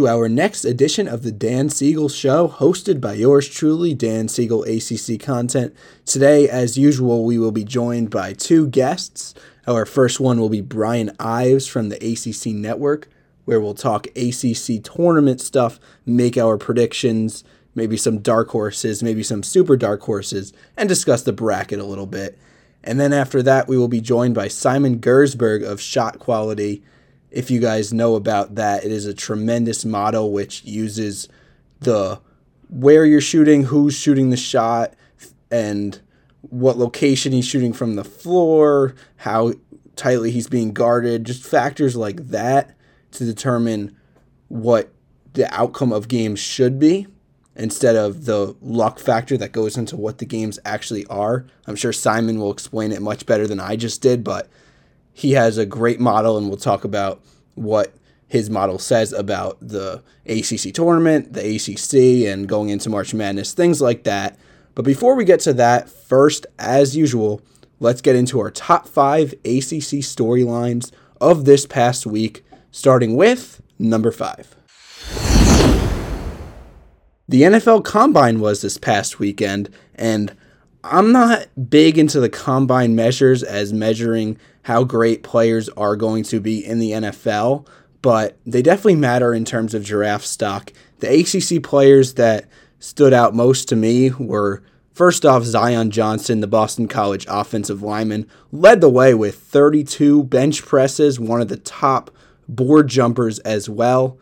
to our next edition of the Dan Siegel Show, hosted by yours truly, Dan Siegel ACC Content. Today, as usual, we will be joined by two guests. Our first one will be Brian Ives from the ACC Network, where we'll talk ACC tournament stuff, make our predictions, maybe some dark horses, maybe some super dark horses, and discuss the bracket a little bit. And then after that, we will be joined by Simon Gersberg of Shot Quality. If you guys know about that, it is a tremendous model which uses the where you're shooting, who's shooting the shot, and what location he's shooting from the floor, how tightly he's being guarded, just factors like that to determine what the outcome of games should be instead of the luck factor that goes into what the games actually are. I'm sure Simon will explain it much better than I just did, but he has a great model, and we'll talk about what his model says about the ACC tournament, the ACC, and going into March Madness, things like that. But before we get to that, first, as usual, let's get into our top 5 ACC storylines of this past week, starting with number 5. The NFL Combine was this past weekend, and I'm not big into the combine measures as measuring how great players are going to be in the NFL, but they definitely matter in terms of draft stock. The ACC players that stood out most to me were, first off, Zion Johnson, the Boston College offensive lineman, led the way with 32 bench presses, one of the top board jumpers as well.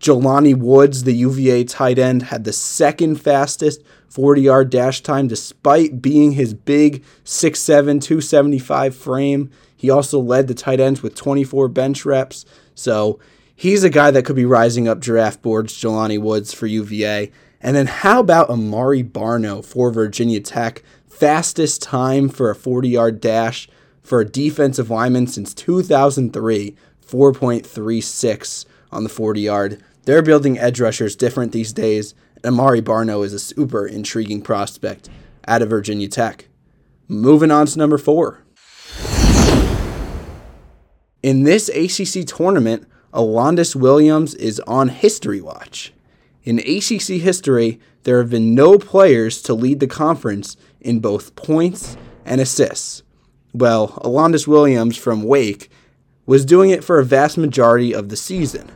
Jelani Woods, the UVA tight end, had the second fastest 40-yard dash time despite being his big 6'7", 275 frame. He also led the tight ends with 24 bench reps. So he's a guy that could be rising up draft boards, Jelani Woods for UVA. And then how about Amari Barno for Virginia Tech? Fastest time for a 40-yard dash for a defensive lineman since 2003, 4.36 on the 40-yard. They're building edge rushers different these days, and Amari Barno is a super intriguing prospect out of Virginia Tech. Moving on to number 4. In this ACC tournament, Alondes Williams is on history watch. In ACC history, there have been no players to lead the conference in both points and assists. Well, Alondes Williams from Wake was doing it for a vast majority of the season.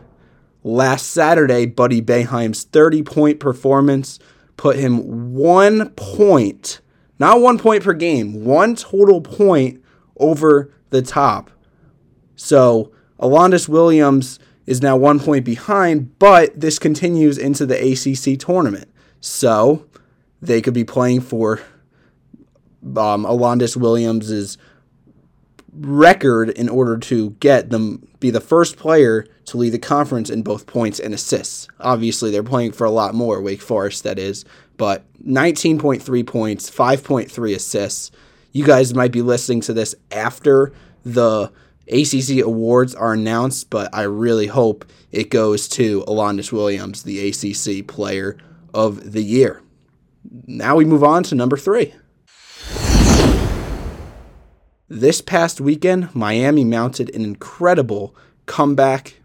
Last Saturday, Buddy Boeheim's 30-point performance put him 1 point, not 1 point per game, one total point over the top. So Alondes Williams is now 1 point behind, but this continues into the ACC tournament. So they could be playing for Alondes Williams's record in order to get them be the first player to lead the conference in both points and assists. Obviously, they're playing for a lot more, Wake Forest that is, but 19.3 points, 5.3 assists. You guys might be listening to this after the ACC awards are announced, but I really hope it goes to Alondes Williams, the ACC Player of the Year. Now we move on to number 3. This past weekend, Miami mounted an incredible comeback.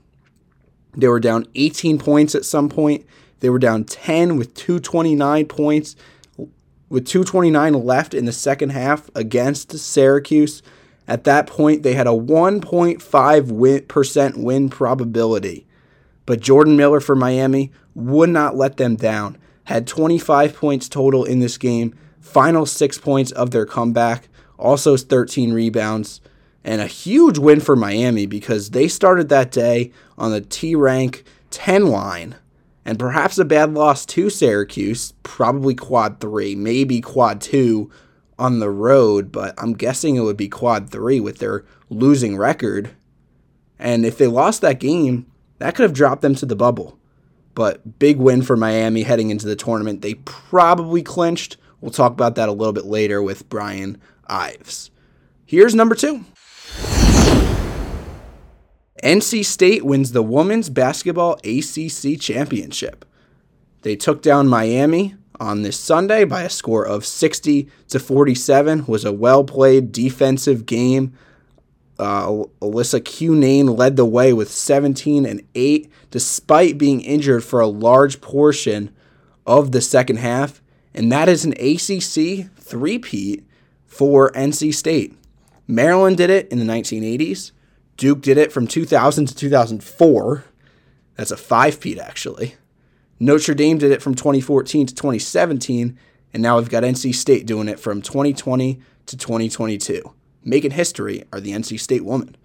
They were down 18 points at some point. They were down 10 with 229 points, with 229 left in the second half against Syracuse. At that point, they had a 1.5% win probability. But Jordan Miller for Miami would not let them down. Had 25 points total in this game, final 6 points of their comeback. Also 13 rebounds, and a huge win for Miami because they started that day on the T-Rank 10 line, and perhaps a bad loss to Syracuse, probably quad 3, maybe quad 2 on the road, but I'm guessing it would be quad 3 with their losing record. And if they lost that game, that could have dropped them to the bubble. But big win for Miami heading into the tournament. They probably clinched. We'll talk about that a little bit later with Brian Ives. Here's number 2. NC State wins the Women's Basketball ACC Championship. They took down Miami on this Sunday by a score of 60-47. Was a well-played defensive game. Alyssa Cunane led the way with 17 and 8, despite being injured for a large portion of the second half. And that is an ACC three-peat for NC State. Maryland did it in the 1980s. Duke did it from 2000 to 2004. That's a five-peat, actually. Notre Dame did it from 2014 to 2017. And now we've got NC State doing it from 2020 to 2022. Making history are the NC State women.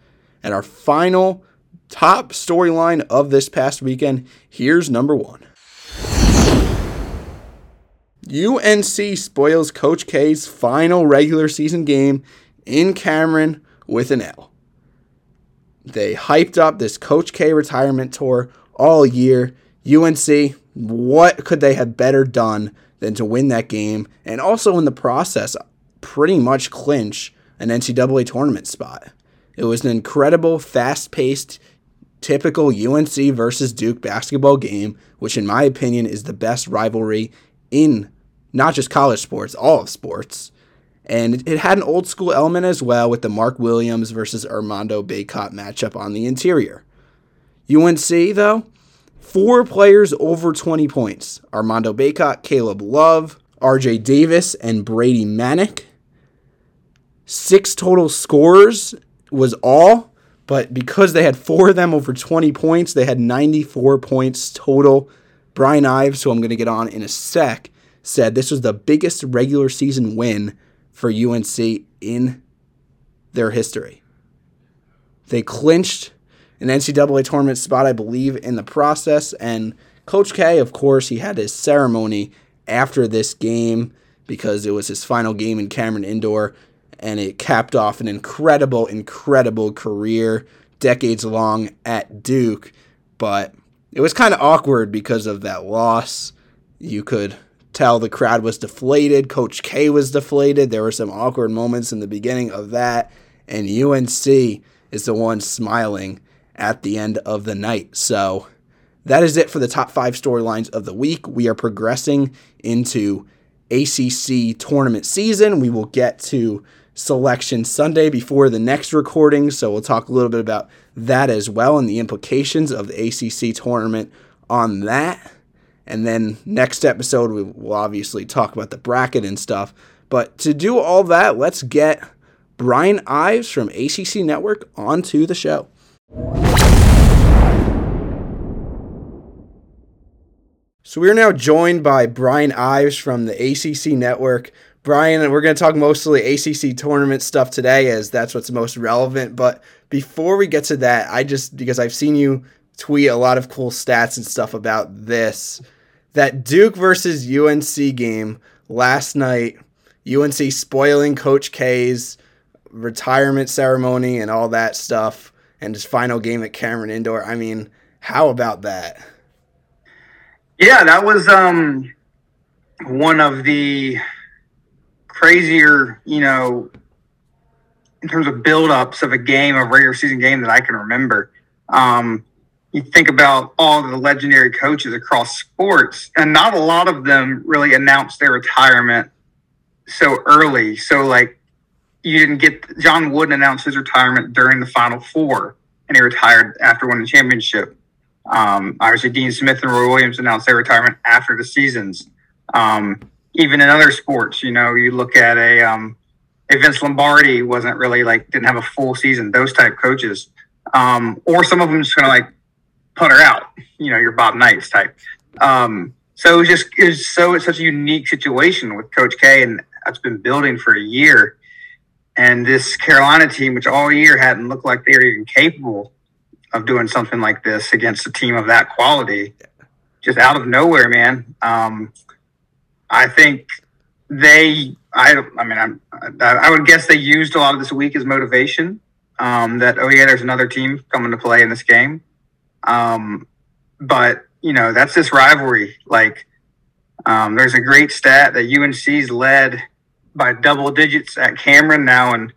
And our final top storyline of this past weekend, here's number one. UNC spoils Coach K's final regular season game in Cameron with an L. They hyped up this Coach K retirement tour all year. UNC, what could they have better done than to win that game and also in the process pretty much clinch an NCAA tournament spot? It was an incredible, fast-paced, typical UNC versus Duke basketball game, which in my opinion is the best rivalry in not just college sports, all of sports. And it had an old school element as well with the Mark Williams versus Armando Bacot matchup on the interior. UNC, though, 4 players over 20 points. Armando Bacot, Caleb Love, RJ Davis, and Brady Manek. 6 total scorers was all, but because they had 4 of them over 20 points, they had 94 points total. Brian Ives, who I'm going to get on in a sec, said this was the biggest regular season win for UNC in their history. They clinched an NCAA tournament spot, I believe, in the process. And Coach K, of course, he had his ceremony after this game because it was his final game in Cameron Indoor, and it capped off an incredible, incredible career, decades long at Duke. But it was kind of awkward because of that loss. You could tell the crowd was deflated. Coach K was deflated. There were some awkward moments in the beginning of that. And UNC is the one smiling at the end of the night. So that is it for the top 5 storylines of the week. We are progressing into ACC tournament season. We will get to Selection Sunday before the next recording. So we'll talk a little bit about that as well and the implications of the ACC tournament on that. And then next episode, we will obviously talk about the bracket and stuff. But to do all that, let's get Brian Ives from ACC Network onto the show. So we're now joined by Brian Ives from the ACC Network. Brian, we're going to talk mostly ACC tournament stuff today as that's what's most relevant. But before we get to that, because I've seen you tweet a lot of cool stats and stuff about this, that Duke versus UNC game last night, UNC spoiling Coach K's retirement ceremony and all that stuff and his final game at Cameron Indoor. I mean, how about that? Yeah, that was one of the crazier, in terms of buildups of a regular season game that I can remember. You think about all the legendary coaches across sports, and not a lot of them really announced their retirement so early. So, you didn't get – John Wooden announced his retirement during the Final Four, and he retired after winning the championship. Obviously, Dean Smith and Roy Williams announced their retirement after the seasons. Even in other sports, you look at Vince Lombardi wasn't really, didn't have a full season, those type coaches. Or some of them just kind of, putter out, your Bob Knights type. So it's such a unique situation with Coach K, and that's been building for a year. And this Carolina team, which all year hadn't looked like they were even capable of doing something like this against a team of that quality, just out of nowhere, man. I think I would guess they used a lot of this week as motivation, that, there's another team coming to play in this game. But that's this rivalry. There's a great stat that UNC's led by double digits at Cameron now in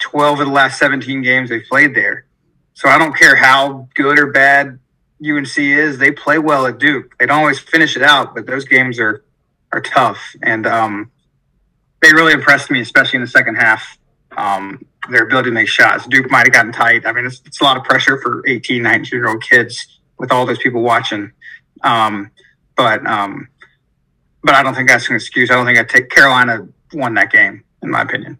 12 of the last 17 games they've played there. So I don't care how good or bad UNC is, they play well at Duke. They don't always finish it out, but those games are tough. And they really impressed me, especially in the second half. their ability to make shots. Duke might have gotten tight. I mean, it's a lot of pressure for 18, 19-year-old kids with all those people watching. But I don't think that's an excuse. I don't think Carolina won that game, in my opinion.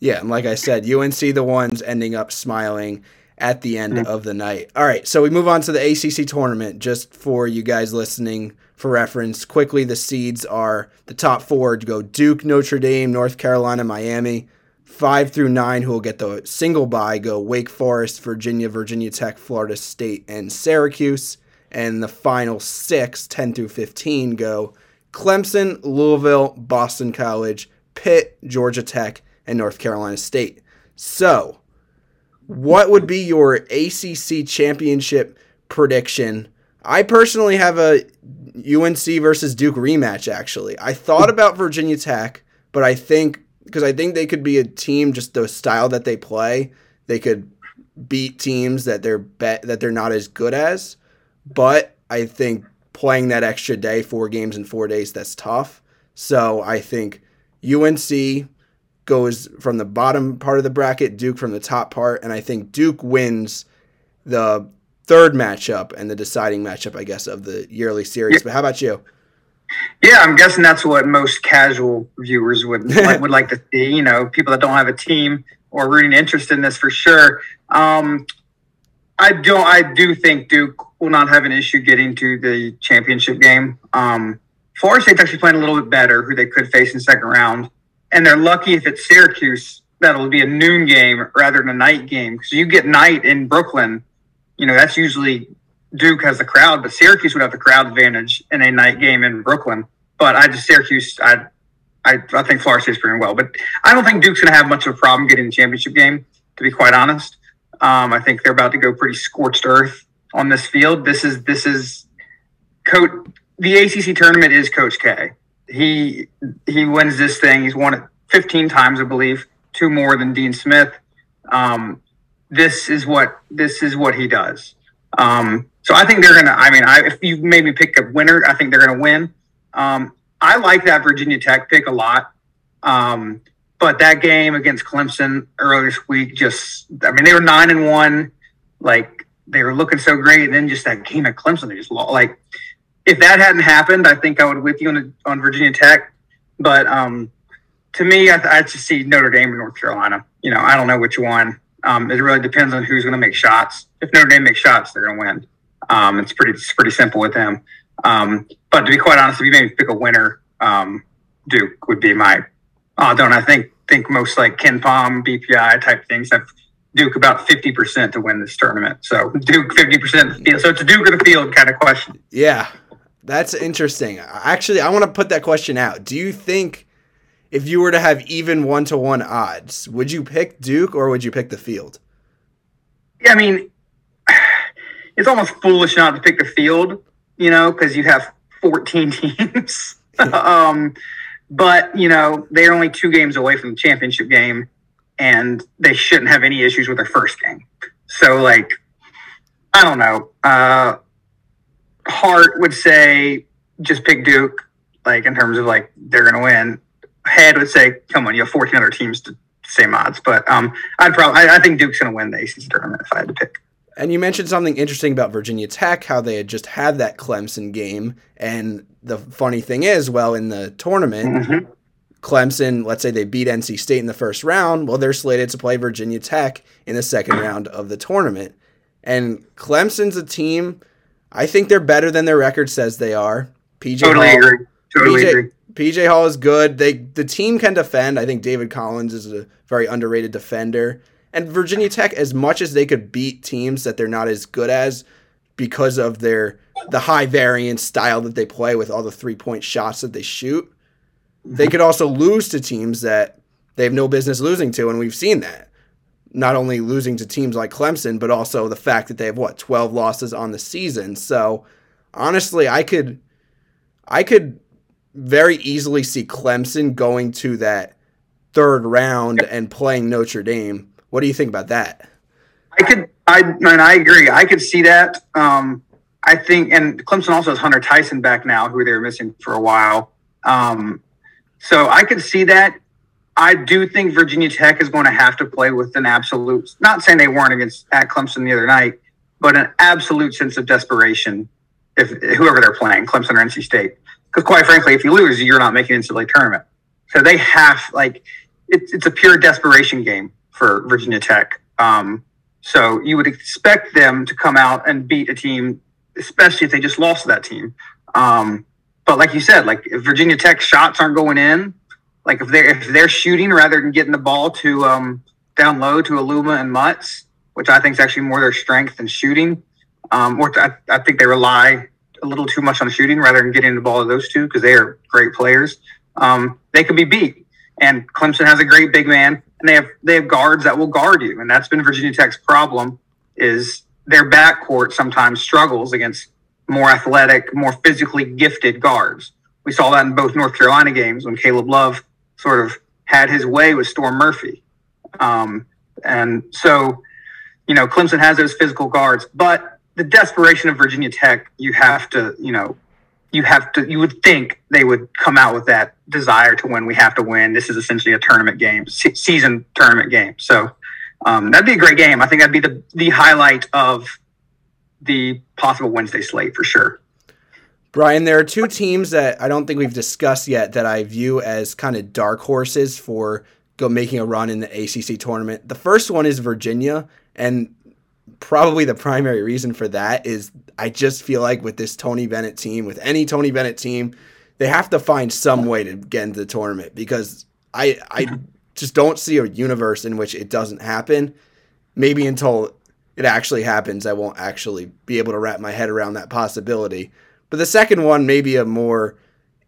Yeah, and like I said, UNC the ones ending up smiling at the end of the night. All right, so we move on to the ACC tournament. Just for you guys listening, for reference, quickly, the seeds are the top four to go: Duke, Notre Dame, North Carolina, Miami. 5 through 9, who will get the single bye, go Wake Forest, Virginia, Virginia Tech, Florida State, and Syracuse. And the final 6, 10 through 15, go Clemson, Louisville, Boston College, Pitt, Georgia Tech, and North Carolina State. So, what would be your ACC championship prediction? I personally have a UNC versus Duke rematch, actually. I thought about Virginia Tech, but I think, because I think they could be a team, just the style that they play, they could beat teams that they're not as good as. But I think playing that extra day, 4 games in 4 days, that's tough. So I think UNC goes from the bottom part of the bracket, Duke from the top part, and I think Duke wins the third matchup and the deciding matchup, I guess, of the yearly series. Yeah. But how about you? Yeah, I'm guessing that's what most casual viewers would like to see. You know, people that don't have a team or rooting interest in this for sure. I do think Duke will not have an issue getting to the championship game. Florida State's actually playing a little bit better, who they could face in the second round. And they're lucky if it's Syracuse, that'll be a noon game rather than a night game. Because you get night in Brooklyn, you know, that's usually Duke has the crowd, but Syracuse would have the crowd advantage in a night game in Brooklyn. But I think Florida State's pretty well. But I don't think Duke's going to have much of a problem getting the championship game, to be quite honest. I think they're about to go pretty scorched earth on this field. This is coach. The ACC tournament is Coach K. He wins this thing. He's won it 15 times, I believe, 2 more than Dean Smith. This is what he does. So I think they're gonna. I mean, if you made me pick a winner, I think they're gonna win. I like that Virginia Tech pick a lot. But that game against Clemson earlier this week, they were 9-1, like they were looking so great, and then just that game at Clemson, they just lost. Like, if that hadn't happened, I think I would with you on Virginia Tech. But to me, I just see Notre Dame and North Carolina. You know, I don't know which one. It really depends on who's going to make shots. If Notre Dame makes shots, they're going to win. It's pretty simple with them. But to be quite honest, if you made me pick a winner, Duke would be my. Don't I think most like Ken Pom, BPI type things have Duke about 50% to win this tournament. So Duke 50%. So it's a Duke of the field kind of question. Yeah, that's interesting. Actually, I want to put that question out. Do you think if you were to have even 1-to-1 odds, would you pick Duke or would you pick the field? Yeah, I mean, it's almost foolish not to pick the field, you know, because you have 14 teams. But, you know, they're only 2 games away from the championship game, and they shouldn't have any issues with their first game. So, like, I don't know. Hart would say just pick Duke, like, in terms of, like, they're going to win. Head would say, come on, you have 14 other teams to same odds. But I think Duke's going to win the ACC tournament if I had to pick. And you mentioned something interesting about Virginia Tech, how they had just had that Clemson game. And the funny thing is, well, in the tournament, Clemson, let's say they beat NC State in the first round. Well, they're slated to play Virginia Tech in the second round of the tournament. And Clemson's a team, I think they're better than their record says they are. PJ Hall, totally agree. PJ Hall is good. The team can defend. I think David Collins is a very underrated defender. And Virginia Tech, as much as they could beat teams that they're not as good as because of the high variance style that they play with all the three-point shots that they shoot, they could also lose to teams that they have no business losing to, and we've seen that. Not only losing to teams like Clemson, but also the fact that they have, 12 losses on the season. So, honestly, I could very easily see Clemson going to that third round and playing Notre Dame. What do you think about that? I agree. I could see that. I think, and Clemson also has Hunter Tyson back now, who they were missing for a while. So I could see that. I do think Virginia Tech is going to have to play with an absolute, not saying they weren't against at Clemson the other night, but an absolute sense of desperation if whoever they're playing, Clemson or NC State. Because quite frankly, if you lose, you're not making an NCAA tournament. So they have, like, it's a pure desperation game for Virginia Tech. So you would expect them to come out and beat a team, especially if they just lost to that team. But like you said, like, if Virginia Tech shots aren't going in, like if they're shooting rather than getting the ball to down low to Aluma and Mutz, which I think is actually more their strength than shooting, I think they rely a little too much on shooting rather than getting the ball to those two because they are great players. They could be beat. And Clemson has a great big man, and they have guards that will guard you, and that's been Virginia Tech's problem is their backcourt sometimes struggles against more athletic, more physically gifted guards. We saw that in both North Carolina games when Caleb Love sort of had his way with Storm Murphy. And so, you know, Clemson has those physical guards, but the desperation of Virginia Tech, you would think they would come out with that desire to win. We have to win. This is essentially a tournament game, season tournament game. So that'd be a great game. I think that'd be the highlight of the possible Wednesday slate for sure. Brian, there are two teams that I don't think we've discussed yet that I view as kind of dark horses for making a run in the ACC tournament. The first one is Virginia, and probably the primary reason for that is I just feel like with this Tony Bennett team, with any Tony Bennett team, they have to find some way to get into the tournament because I just don't see a universe in which it doesn't happen. Maybe until it actually happens, I won't actually be able to wrap my head around that possibility. But the second one, maybe a more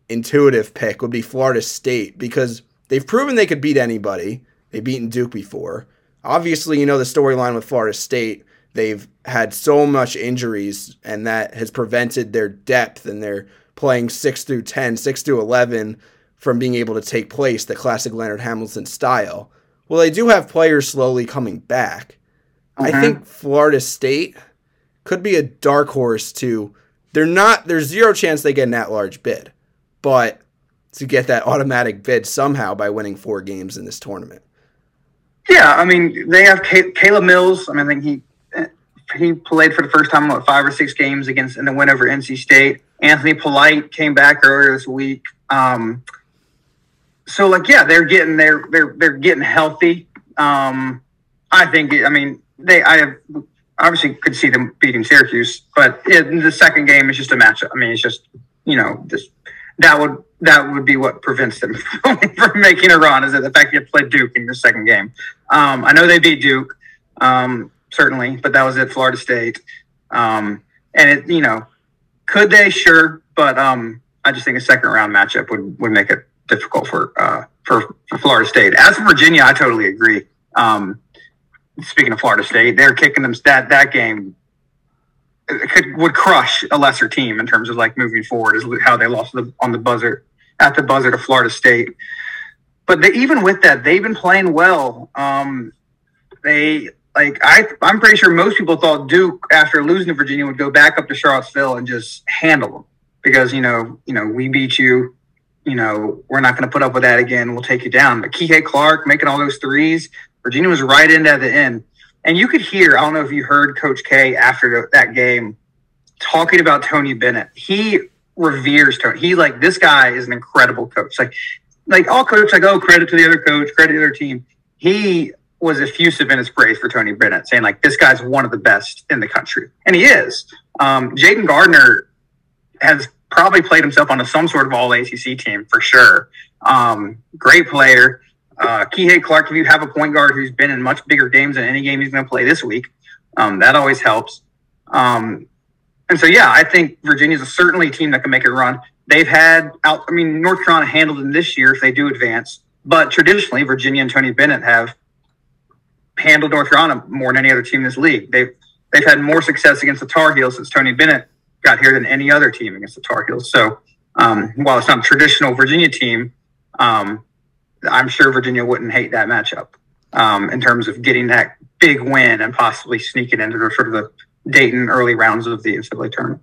intuitive pick, would be Florida State because they've proven they could beat anybody. They've beaten Duke before. Obviously, you know the storyline with Florida State. They've had so much injuries, and that has prevented their depth and their playing 6 through 10, 6 through 11 from being able to take place, the classic Leonard Hamilton style. Well, they do have players slowly coming back. Okay. I think Florida State could be a dark horse to – there's zero chance they get an at-large bid, but to get that automatic bid somehow by winning 4 games in this tournament. Yeah, I mean, they have Caleb Mills. I mean, I think he played for the first time in what, 5 or 6 games against and then went over NC State. Anthony Polite came back earlier this week. So like, yeah, they're getting healthy. I obviously could see them beating Syracuse, but the second game is just a matchup. I mean, it's just, you know, just that would be what prevents them from making a run is that the fact that you played Duke in your second game. I know they beat Duke. Certainly, but that was at Florida State. Could they? Sure. But I just think a second round matchup would make it difficult for Florida State. As for Virginia, I totally agree. Speaking of Florida State, they're kicking them that game would crush a lesser team in terms of like moving forward is how they lost at the buzzer to Florida State. But even with that, they've been playing well. I'm pretty sure most people thought Duke, after losing to Virginia, would go back up to Charlottesville and just handle them because, you know, we beat you. You know, we're not going to put up with that again. We'll take you down. But Kihei Clark making all those threes. Virginia was right in at the end. And you could hear, I don't know if you heard Coach K after that game talking about Tony Bennett. He reveres Tony. He's like, this guy is an incredible coach. Like all coaches, like, oh, credit to the other coach, credit to the other team. He was effusive in his praise for Tony Bennett, saying, like, this guy's one of the best in the country. And he is. Jaden Gardner has probably played himself onto some sort of all-ACC team for sure. Great player. Kihei Clark, if you have a point guard who's been in much bigger games than any game he's going to play this week, that always helps. I think Virginia's certainly a team that can make it run. They've had North Carolina handled them this year if they do advance. But traditionally, Virginia and Tony Bennett have handled North Carolina more than any other team in this league. They've had more success against the Tar Heels since Tony Bennett got here than any other team against the Tar Heels. So while it's not a traditional Virginia team, I'm sure Virginia wouldn't hate that matchup in terms of getting that big win and possibly sneaking into the Dayton early rounds of the NCAA tournament.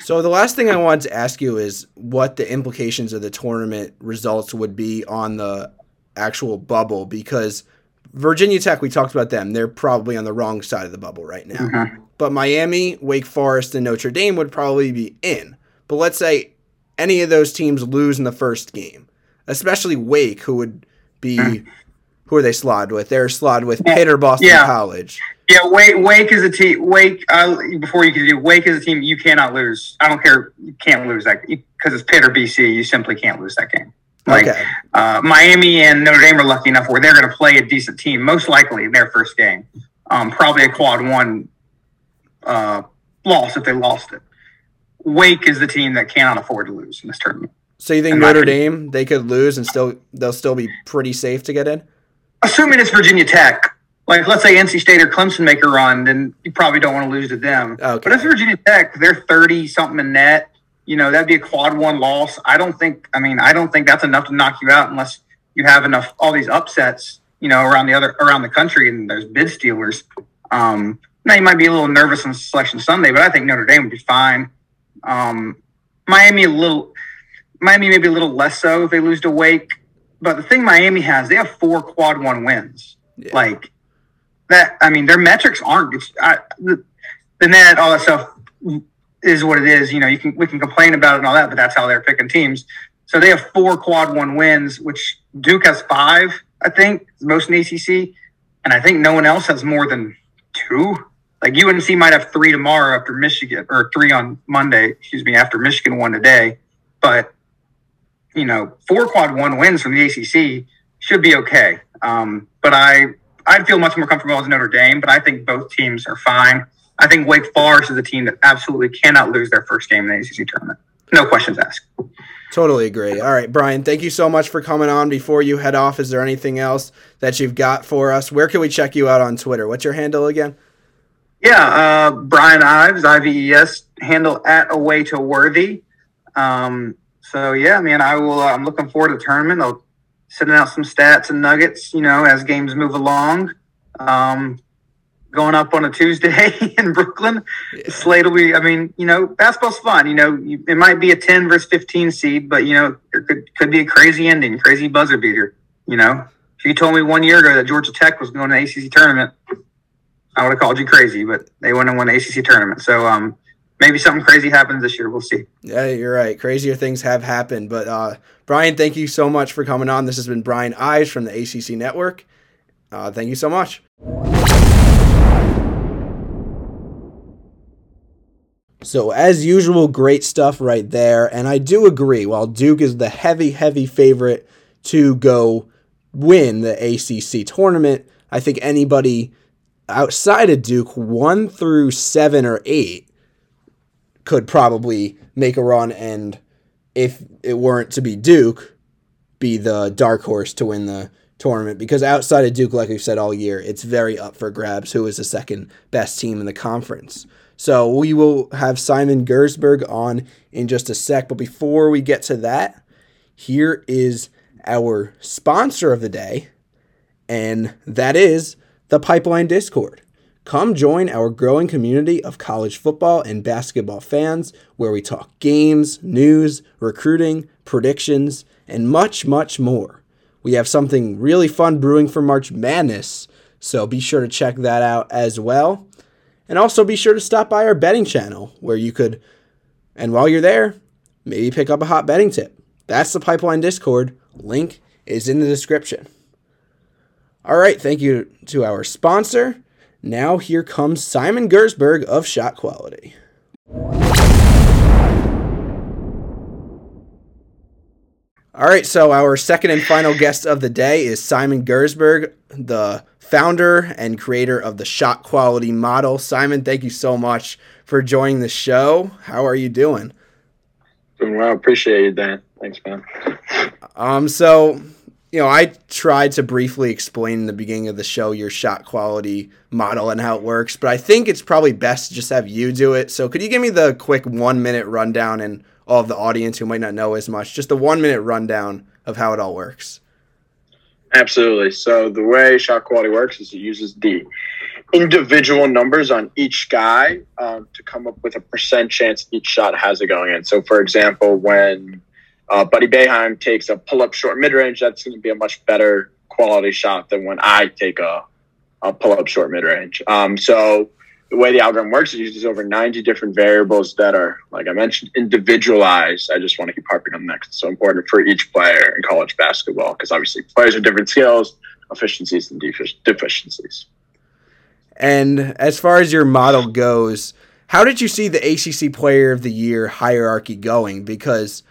So the last thing I wanted to ask you is what the implications of the tournament results would be on the actual bubble, because Virginia Tech, we talked about them. They're probably on the wrong side of the bubble right now. Mm-hmm. But Miami, Wake Forest, and Notre Dame would probably be in. But let's say any of those teams lose in the first game, especially Wake, who would be – who are they slotted with? They're slotted with Pitt or Boston College. Yeah, Wake is a team. Wake is a team you cannot lose. I don't care. You can't lose that because it's Pitt or BC. You simply can't lose that game. Like Miami and Notre Dame are lucky enough where they're going to play a decent team, most likely in their first game. Probably a quad one loss if they lost it. Wake is the team that cannot afford to lose in this tournament. So you think Notre Dame, they could lose and they'll still be pretty safe to get in? Assuming it's Virginia Tech. Like, let's say NC State or Clemson make a run, then you probably don't want to lose to them. Okay. But if Virginia Tech, they're 30-something in net. You know, that'd be a quad one loss. I don't think that's enough to knock you out unless you have enough, all these upsets, you know, around the country, and there's bid stealers. Now you might be a little nervous on Selection Sunday, but I think Notre Dame would be fine. Miami maybe a little less so if they lose to Wake. But the thing Miami has, they have 4 quad one wins. Yeah. Like that. I mean, their metrics aren't. The net, all that stuff is what it is. You know, we can complain about it and all that, but that's how they're picking teams. So they have 4 quad one wins, which Duke has 5, I think, most in ACC. And I think no one else has more than 2. Like UNC might have 3 tomorrow after Michigan, or 3 on Monday, after Michigan won today. But, you know, 4 quad one wins from the ACC should be okay. But I'd feel much more comfortable as Notre Dame, but I think both teams are fine. I think Wake Forest is a team that absolutely cannot lose their first game in the ACC tournament. No questions asked. Totally agree. All right, Brian, thank you so much for coming on. Before you head off, is there anything else that you've got for us? Where can we check you out on Twitter? What's your handle again? Yeah, Brian Ives, IVES, handle @AwayToWorthy. So, yeah, man, I'm looking forward to the tournament. I'll sending out some stats and nuggets, you know, as games move along. Going up on a Tuesday in Brooklyn. Yeah. Slate will be, basketball's fun. You know, it might be a 10 versus 15 seed, but, you know, it could be a crazy ending, crazy buzzer beater. You know, if you told me one year ago that Georgia Tech was going to the ACC tournament, I would have called you crazy, but they wouldn't have won the ACC tournament. So maybe something crazy happens this year. We'll see. Yeah, you're right. Crazier things have happened. But Brian, thank you so much for coming on. This has been Brian Ives from the ACC Network. Thank you so much. So as usual, great stuff right there. And I do agree, while Duke is the heavy, heavy favorite to go win the ACC tournament, I think anybody outside of Duke, 1 through 7 or 8, could probably make a run and, if it weren't to be Duke, be the dark horse to win the tournament. Because outside of Duke, like we've said all year, it's very up for grabs who is the second best team in the conference. So we will have Simon Gersberg on in just a sec. But before we get to that, here is our sponsor of the day, and that is the Pipeline Discord. Come join our growing community of college football and basketball fans, where we talk games, news, recruiting, predictions, and much, much more. We have something really fun brewing for March Madness, so be sure to check that out as well. And also be sure to stop by our betting channel, where you could, and while you're there, maybe pick up a hot betting tip. That's the Pipeline Discord. Link is in the description. All right, thank you to our sponsor. Now here comes Simon Gersberg of Shot Quality. All right, so our second and final guest of the day is Simon Gersberg, the founder and creator of the Shot Quality model. Simon, thank you so much for joining the show. How are you doing? Doing well. Appreciate you, Dan. Thanks, man. You know, I tried to briefly explain in the beginning of the show your Shot Quality model and how it works, but I think it's probably best to just have you do it. So could you give me the quick 1-minute rundown, and all of the audience who might not know as much, just the 1-minute rundown of how it all works? Absolutely. So the way Shot Quality works is it uses the individual numbers on each guy to come up with a percent chance each shot has it going in. So, for example, when Buddy Boeheim takes a pull-up short mid-range, that's going to be a much better quality shot than when I take a pull-up short mid-range. So the way the algorithm works, it uses over 90 different variables that are, like I mentioned, individualized. I just want to keep harping on that because it's so important for each player in college basketball, because obviously players have different skills, efficiencies, and deficiencies. And as far as your model goes, how did you see the ACC Player of the Year hierarchy going? Because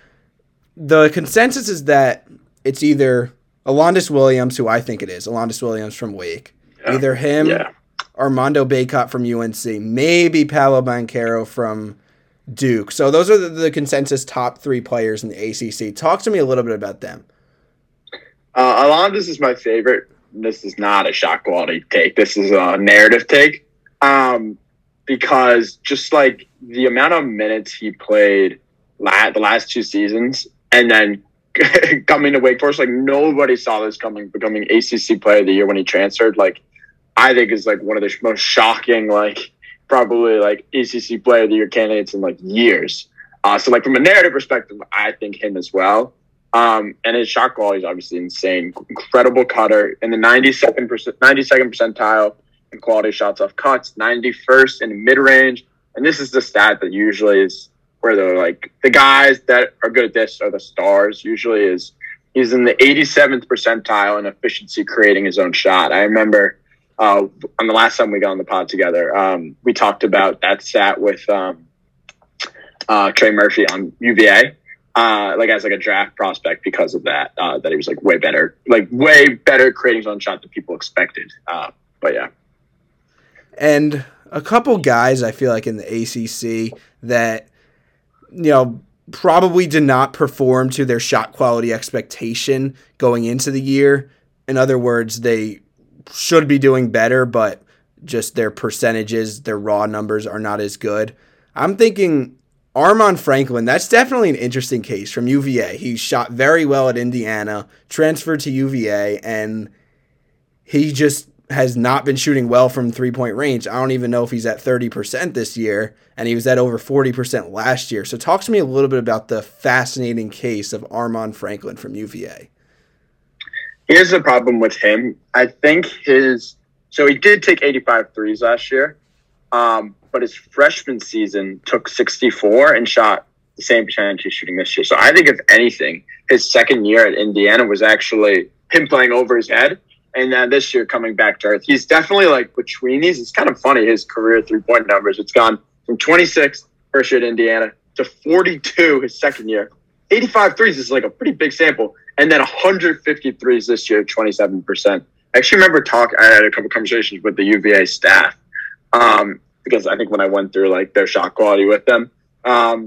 the consensus is that it's either Alondes Williams, who I think it is, Alondes Williams from Wake, either him, Armando Bacot from UNC, maybe Paolo Banchero from Duke. So those are the consensus top three players in the ACC. Talk to me a little bit about them. Alondes is my favorite. This is not a shot quality take. This is a narrative take, because just like the amount of minutes he played the last two seasons, and then coming to Wake Forest, like nobody saw this coming, becoming ACC Player of the Year when he transferred. Like, I think is like one of the most shocking, like probably like ACC Player of the Year candidates in like years. So like from a narrative perspective, I think him as well. And his shot quality is obviously insane, incredible cutter in the 92nd percentile in quality shots off cuts, 91st in mid range. And this is the stat that usually is where they're like the guys that are good at this are the stars. Usually is he's in the 87th percentile in efficiency creating his own shot. I remember. On the last time we got on the pod together, we talked about that stat with Trey Murphy on UVA, like as like a draft prospect because of that, that he was way better creating his own shot than people expected. But yeah. And a couple guys I feel like in the ACC that, you know, probably did not perform to their shot quality expectation going into the year. In other words, they should be doing better, but just their percentages, their raw numbers are not as good. I'm thinking Armaan Franklin, that's definitely an interesting case from UVA. He shot very well at Indiana, transferred to UVA, and he just has not been shooting well from three-point range. I don't even know if he's at 30% this year, and he was at over 40% last year. So talk to me a little bit about the fascinating case of Armaan Franklin from UVA. Here's the problem with him. I think so he did take 85 threes last year, but his freshman season took 64 and shot the same percentage he's shooting this year. So I think, if anything, his second year at Indiana was actually him playing over his head, and then this year coming back to earth. He's definitely like between these. It's kind of funny, his career three-point numbers. It's gone from 26 first year at Indiana to 42 his second year. 85 threes is like a pretty big sample. And then 150 threes this year, 27%. I actually remember I had a couple conversations with the UVA staff, because I think when I went through like their shot quality with them, I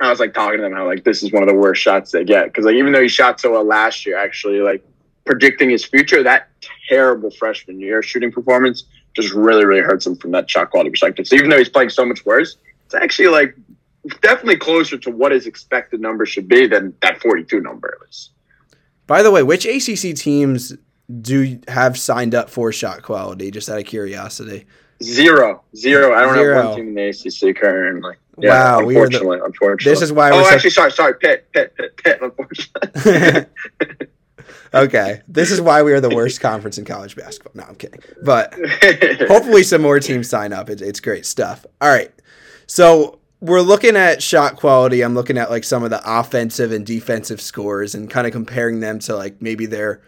was like talking to them how like this is one of the worst shots they get, because like even though he shot so well last year, actually like predicting his future, that terrible freshman year shooting performance just really, really hurts him from that shot quality perspective. So even though he's playing so much worse, it's actually like definitely closer to what his expected number should be than that 42 number at least. By the way, which ACC teams do you have signed up for shot quality, just out of curiosity? Zero. I don't have one team in the ACC currently. Yeah, wow. Unfortunately. This is why we're sorry. Pitt, unfortunately. Okay. This is why we are the worst conference in college basketball. No, I'm kidding. But hopefully some more teams sign up. It's great stuff. All right. So we're looking at shot quality. I'm looking at like some of the offensive and defensive scores and kind of comparing them to like maybe their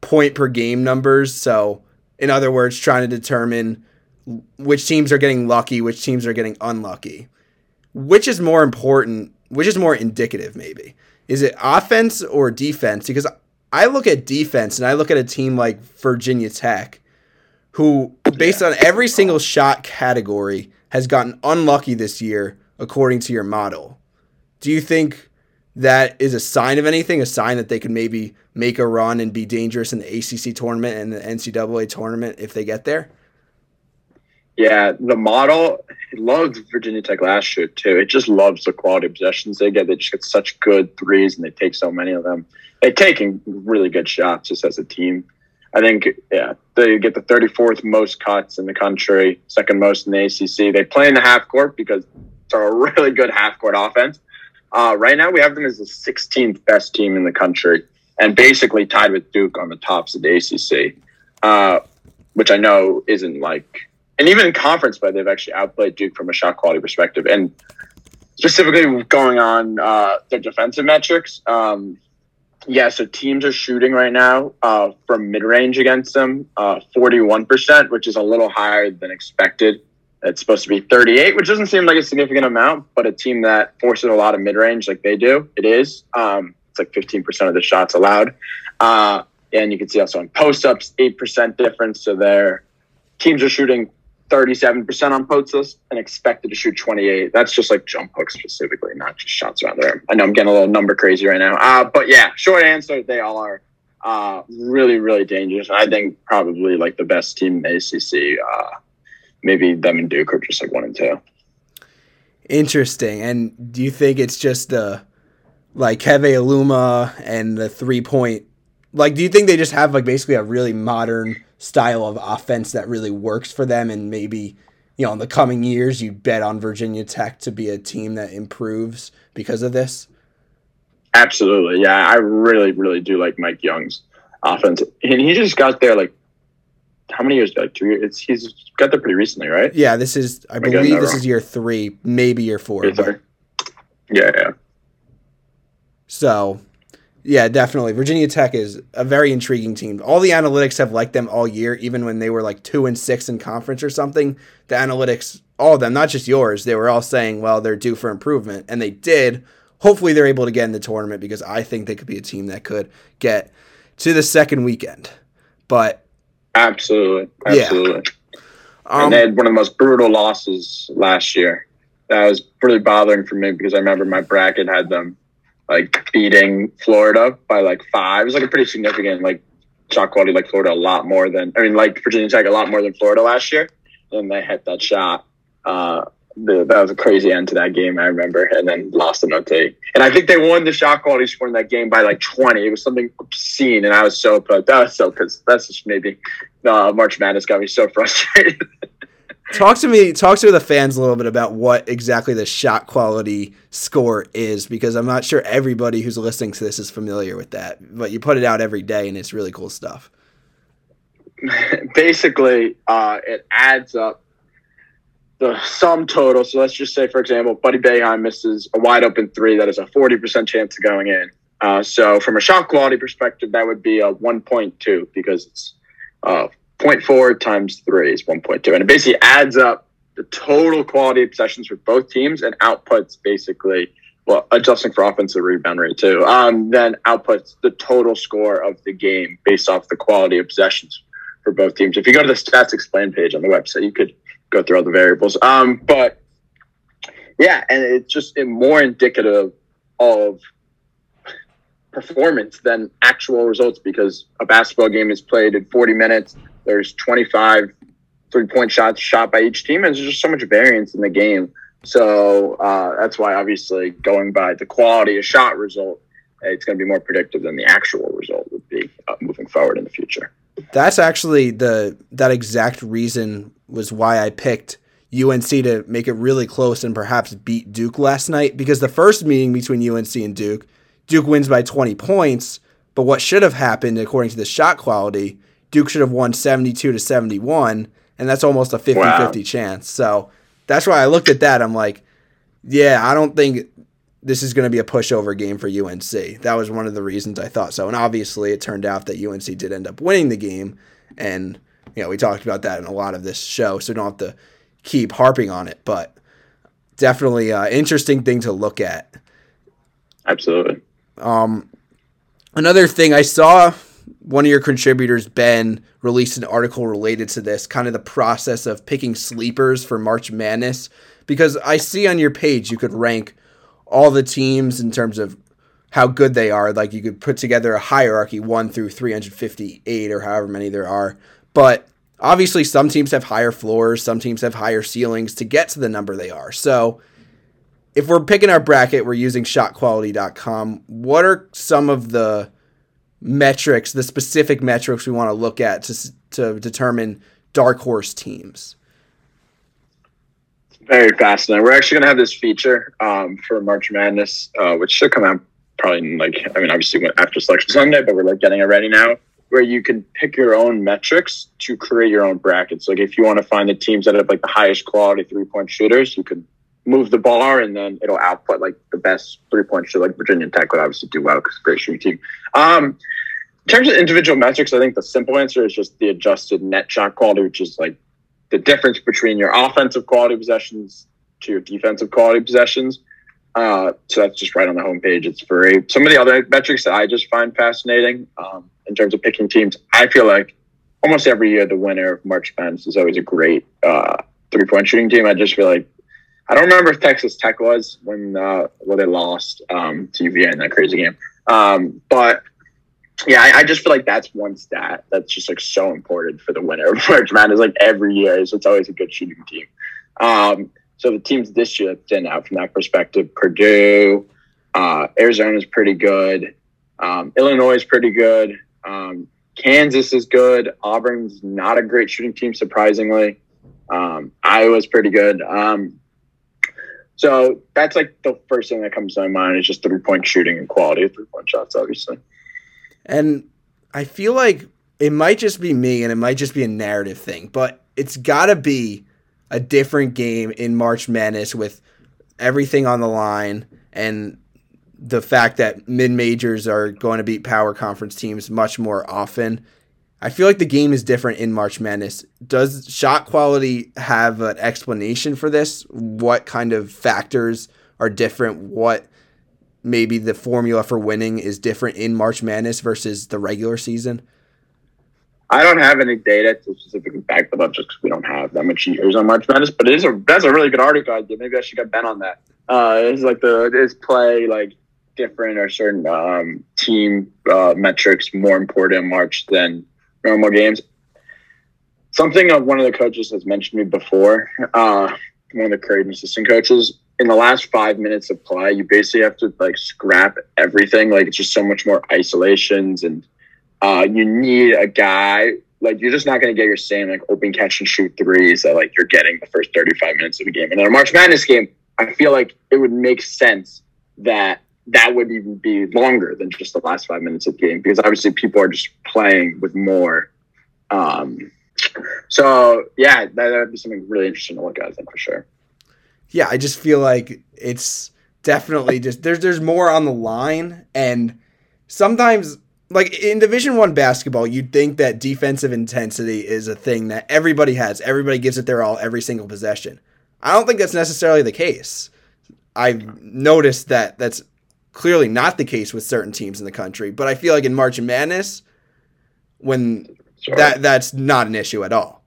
point per game numbers. So in other words, trying to determine which teams are getting lucky, which teams are getting unlucky, which is more important, which is more indicative maybe. Is it offense or defense? Because I look at defense and I look at a team like Virginia Tech, who based on every single shot category has gotten unlucky this year, according to your model. Do you think that is a sign of anything, a sign that they could maybe make a run and be dangerous in the ACC tournament and the NCAA tournament if they get there? Yeah, the model loves Virginia Tech last year too. It just loves the quality of possessions they get. They just get such good threes and they take so many of them. They're taking really good shots just as a team. I think, yeah, they get the 34th most cuts in the country, second most in the ACC. They play in the half court because it's a really good half court offense. Right now we have them as the 16th best team in the country and basically tied with Duke on the tops of the ACC, which I know isn't like, and even in conference, but they've actually outplayed Duke from a shot quality perspective. And specifically going on their defensive metrics, so teams are shooting right now from mid-range against them, 41%, which is a little higher than expected. It's supposed to be 38%, which doesn't seem like a significant amount, but a team that forces a lot of mid-range like they do, it is. It's like 15% of the shots allowed. And you can see also on post-ups, 8% difference. So their teams are shooting 37% on post-ups and expected to shoot 28%. That's just like jump hooks specifically, not just shots around the rim. I know I'm getting a little number crazy right now. But yeah, short answer, they all are really, really dangerous. I think probably like the best team in the ACC. Maybe them and Duke are just like 1 and 2. Interesting. And do you think it's just the like Keve Aluma and the 3-point? Like, do you think they just have like basically a really modern style of offense that really works for them? And maybe, you know, in the coming years, you bet on Virginia Tech to be a team that improves because of this? Absolutely. Yeah. I really, really do like Mike Young's offense. And he just got there like, how many years? Like 2 years? He's got there pretty recently, right? Yeah, this is, I believe this is year 3, maybe year 4. Yeah. So, yeah, definitely. Virginia Tech is a very intriguing team. All the analytics have liked them all year, even when they were like 2-6 in conference or something. The analytics, all of them, not just yours, they were all saying, well, they're due for improvement. And they did. Hopefully they're able to get in the tournament because I think they could be a team that could get to the second weekend. But, Absolutely. Yeah. And they had one of the most brutal losses last year. That was really bothering for me because I remember my bracket had them like beating Florida by like 5. It was like a pretty significant like shot quality, like Florida Virginia Tech a lot more than Florida last year. And they hit that shot. That was a crazy end to that game, I remember, and then lost an OT. And I think they won the shot quality score in that game by like 20. It was something obscene, and I was so pissed. That's just maybe March Madness got me so frustrated. Talk to the fans a little bit about what exactly the shot quality score is, because I'm not sure everybody who's listening to this is familiar with that. But you put it out every day, and it's really cool stuff. Basically, it adds up the sum total. So let's just say, for example, Buddy Boeheim misses a wide open 3 that is a 40% chance of going in. So from a shot quality perspective, that would be a 1.2 because it's 0.4 times 3 is 1.2. And it basically adds up the total quality of possessions for both teams and outputs basically, well, adjusting for offensive rebound rate too, then outputs the total score of the game based off the quality of possessions for both teams. If you go to the Stats Explained page on the website, you could go through all the variables. But yeah, and it's just more indicative of performance than actual results because a basketball game is played in 40 minutes. There's 25 3-point shots shot by each team, and there's just so much variance in the game. So that's why obviously going by the quality of shot result, it's going to be more predictive than the actual result would be moving forward in the future. That's actually that exact reason was why I picked UNC to make it really close and perhaps beat Duke last night, because the first meeting between UNC and Duke wins by 20 points, but what should have happened according to the shot quality, Duke should have won 72-71, and that's almost a 50-50 chance. So that's why I looked at that. I'm like, yeah, I don't think this is going to be a pushover game for UNC. That was one of the reasons I thought so. And obviously it turned out that UNC did end up winning the game. And, you know, we talked about that in a lot of this show, so don't have to keep harping on it. But definitely an interesting thing to look at. Absolutely. Another thing, I saw one of your contributors, Ben, released an article related to this, kind of the process of picking sleepers for March Madness. Because I see on your page you could rank all the teams in terms of how good they are. Like you could put together a hierarchy 1 through 358 or however many there are. But obviously some teams have higher floors, some teams have higher ceilings to get to the number they are. So if we're picking our bracket, we're using shotquality.com. What are some of the metrics, the specific metrics we want to look at to determine dark horse teams? Very fascinating. We're actually going to have this feature for March Madness, which should come out probably in obviously after Selection Sunday, but we're getting it ready now, where you can pick your own metrics to create your own brackets. If you want to find the teams that have the highest quality 3-point shooters, you could move the bar and then it'll output the best 3-point shooter. Virginia Tech would obviously do well because it's a great shooting team. In terms of individual metrics, I think the simple answer is just the adjusted net shot quality, which is the difference between your offensive quality possessions to your defensive quality possessions. So that's just right on the homepage. It's free. Some of the other metrics that I just find fascinating in terms of picking teams, I feel almost every year the winner of March Madness is always a great 3-point shooting team. I just feel I don't remember if Texas Tech was when they lost to UVA in that crazy game. But yeah, I just feel that's one stat that's just so important for the winner of March Madness. Every year, so it's always a good shooting team. So the teams this year stand out from that perspective. Purdue, Arizona's pretty good. Illinois is pretty good. Kansas is good. Auburn's not a great shooting team, surprisingly. Iowa's pretty good. So that's the first thing that comes to my mind is just 3-point shooting and quality of 3-point shots, obviously. And I feel it might just be me and it might just be a narrative thing, but it's got to be a different game in March Madness with everything on the line and the fact that mid-majors are going to beat power conference teams much more often. I feel the game is different in March Madness. Does shot quality have an explanation for this? What kind of factors are different? What maybe the formula for winning is different in March Madness versus the regular season? I don't have any data to specifically back them up just because we don't have that much years on March Madness, but that's a really good article I did. Maybe I should get Ben on that. Is different or certain team metrics more important in March than normal games? Something one of the coaches has mentioned to me before, one of the Creighton assistant coaches, in the last 5 minutes of play, you basically have to scrap everything. It's just so much more isolations, and you need a guy. You're just not going to get your same open catch and shoot threes that you're getting the first 35 minutes of the game. And in a March Madness game, I feel it would make sense that would even be longer than just the last 5 minutes of the game, because obviously people are just playing with more. So yeah, that would be something really interesting to look at, I think, for sure. Yeah, I just feel it's definitely just there's more on the line, and sometimes in Division I basketball, you'd think that defensive intensity is a thing that everybody has. Everybody gives it their all every single possession. I don't think that's necessarily the case. I've noticed that that's clearly not the case with certain teams in the country, but I feel in March Madness, when that's not an issue at all.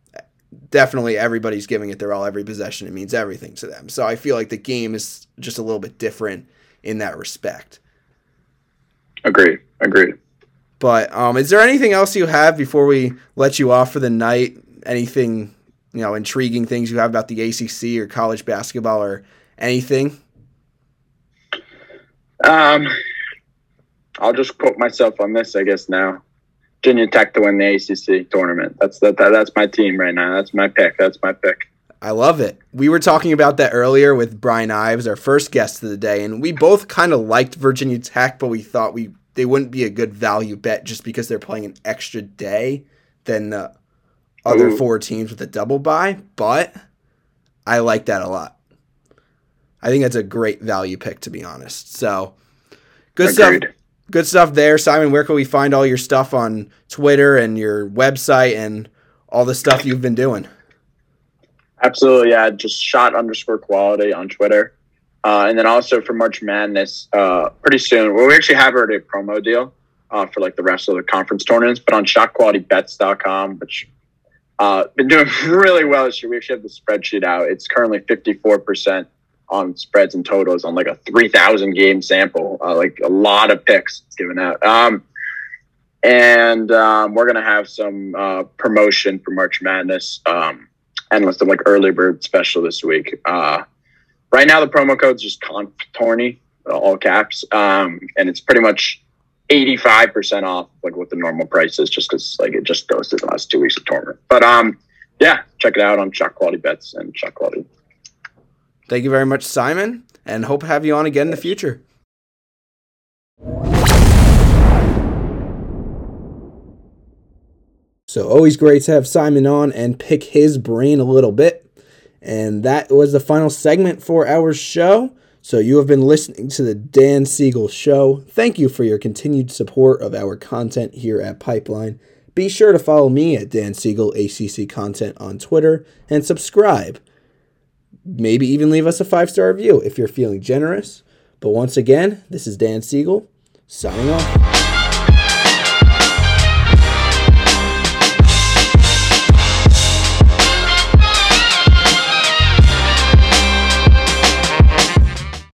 Definitely everybody's giving it their all every possession. It means everything to them. So I feel the game is just a little bit different in that respect. Agreed. But is there anything else you have before we let you off for the night? Anything, intriguing things you have about the ACC or college basketball or anything? I'll just quote myself on this, I guess, now. Virginia Tech to win the ACC tournament. That's my team right now. That's my pick. I love it. We were talking about that earlier with Brian Ives, our first guest of the day, and we both kind of liked Virginia Tech, but we thought they wouldn't be a good value bet just because they're playing an extra day than the other four teams with a double bye. But I like that a lot. I think that's a great value pick, to be honest. So good Agreed. Stuff. Good stuff there. Simon, where can we find all your stuff on Twitter and your website and all the stuff you've been doing? Absolutely, yeah. Just shot_quality on Twitter. And then also for March Madness, pretty soon, we actually have already a promo deal for the rest of the conference tournaments, but on shotqualitybets.com, which been doing really well this year. We actually have the spreadsheet out. It's currently 54%. On spreads and totals on a 3,000 game sample, a lot of picks given out. And we're going to have some promotion for March Madness and with some early bird special this week. Right now, the promo code is just CONFTORNY, all caps. And it's pretty much 85% off what the normal price is, just because it just goes to the last 2 weeks of tournament. But yeah, check it out on Shot Quality Bets and Shot Quality. Thank you very much, Simon, and hope to have you on again in the future. So always great to have Simon on and pick his brain a little bit. And that was the final segment for our show. So you have been listening to the Dan Siegel Show. Thank you for your continued support of our content here at Pipeline. Be sure to follow me at Dan Siegel ACC Content on Twitter and subscribe. Maybe even leave us a 5-star review if you're feeling generous. But once again, this is Dan Siegel, signing off.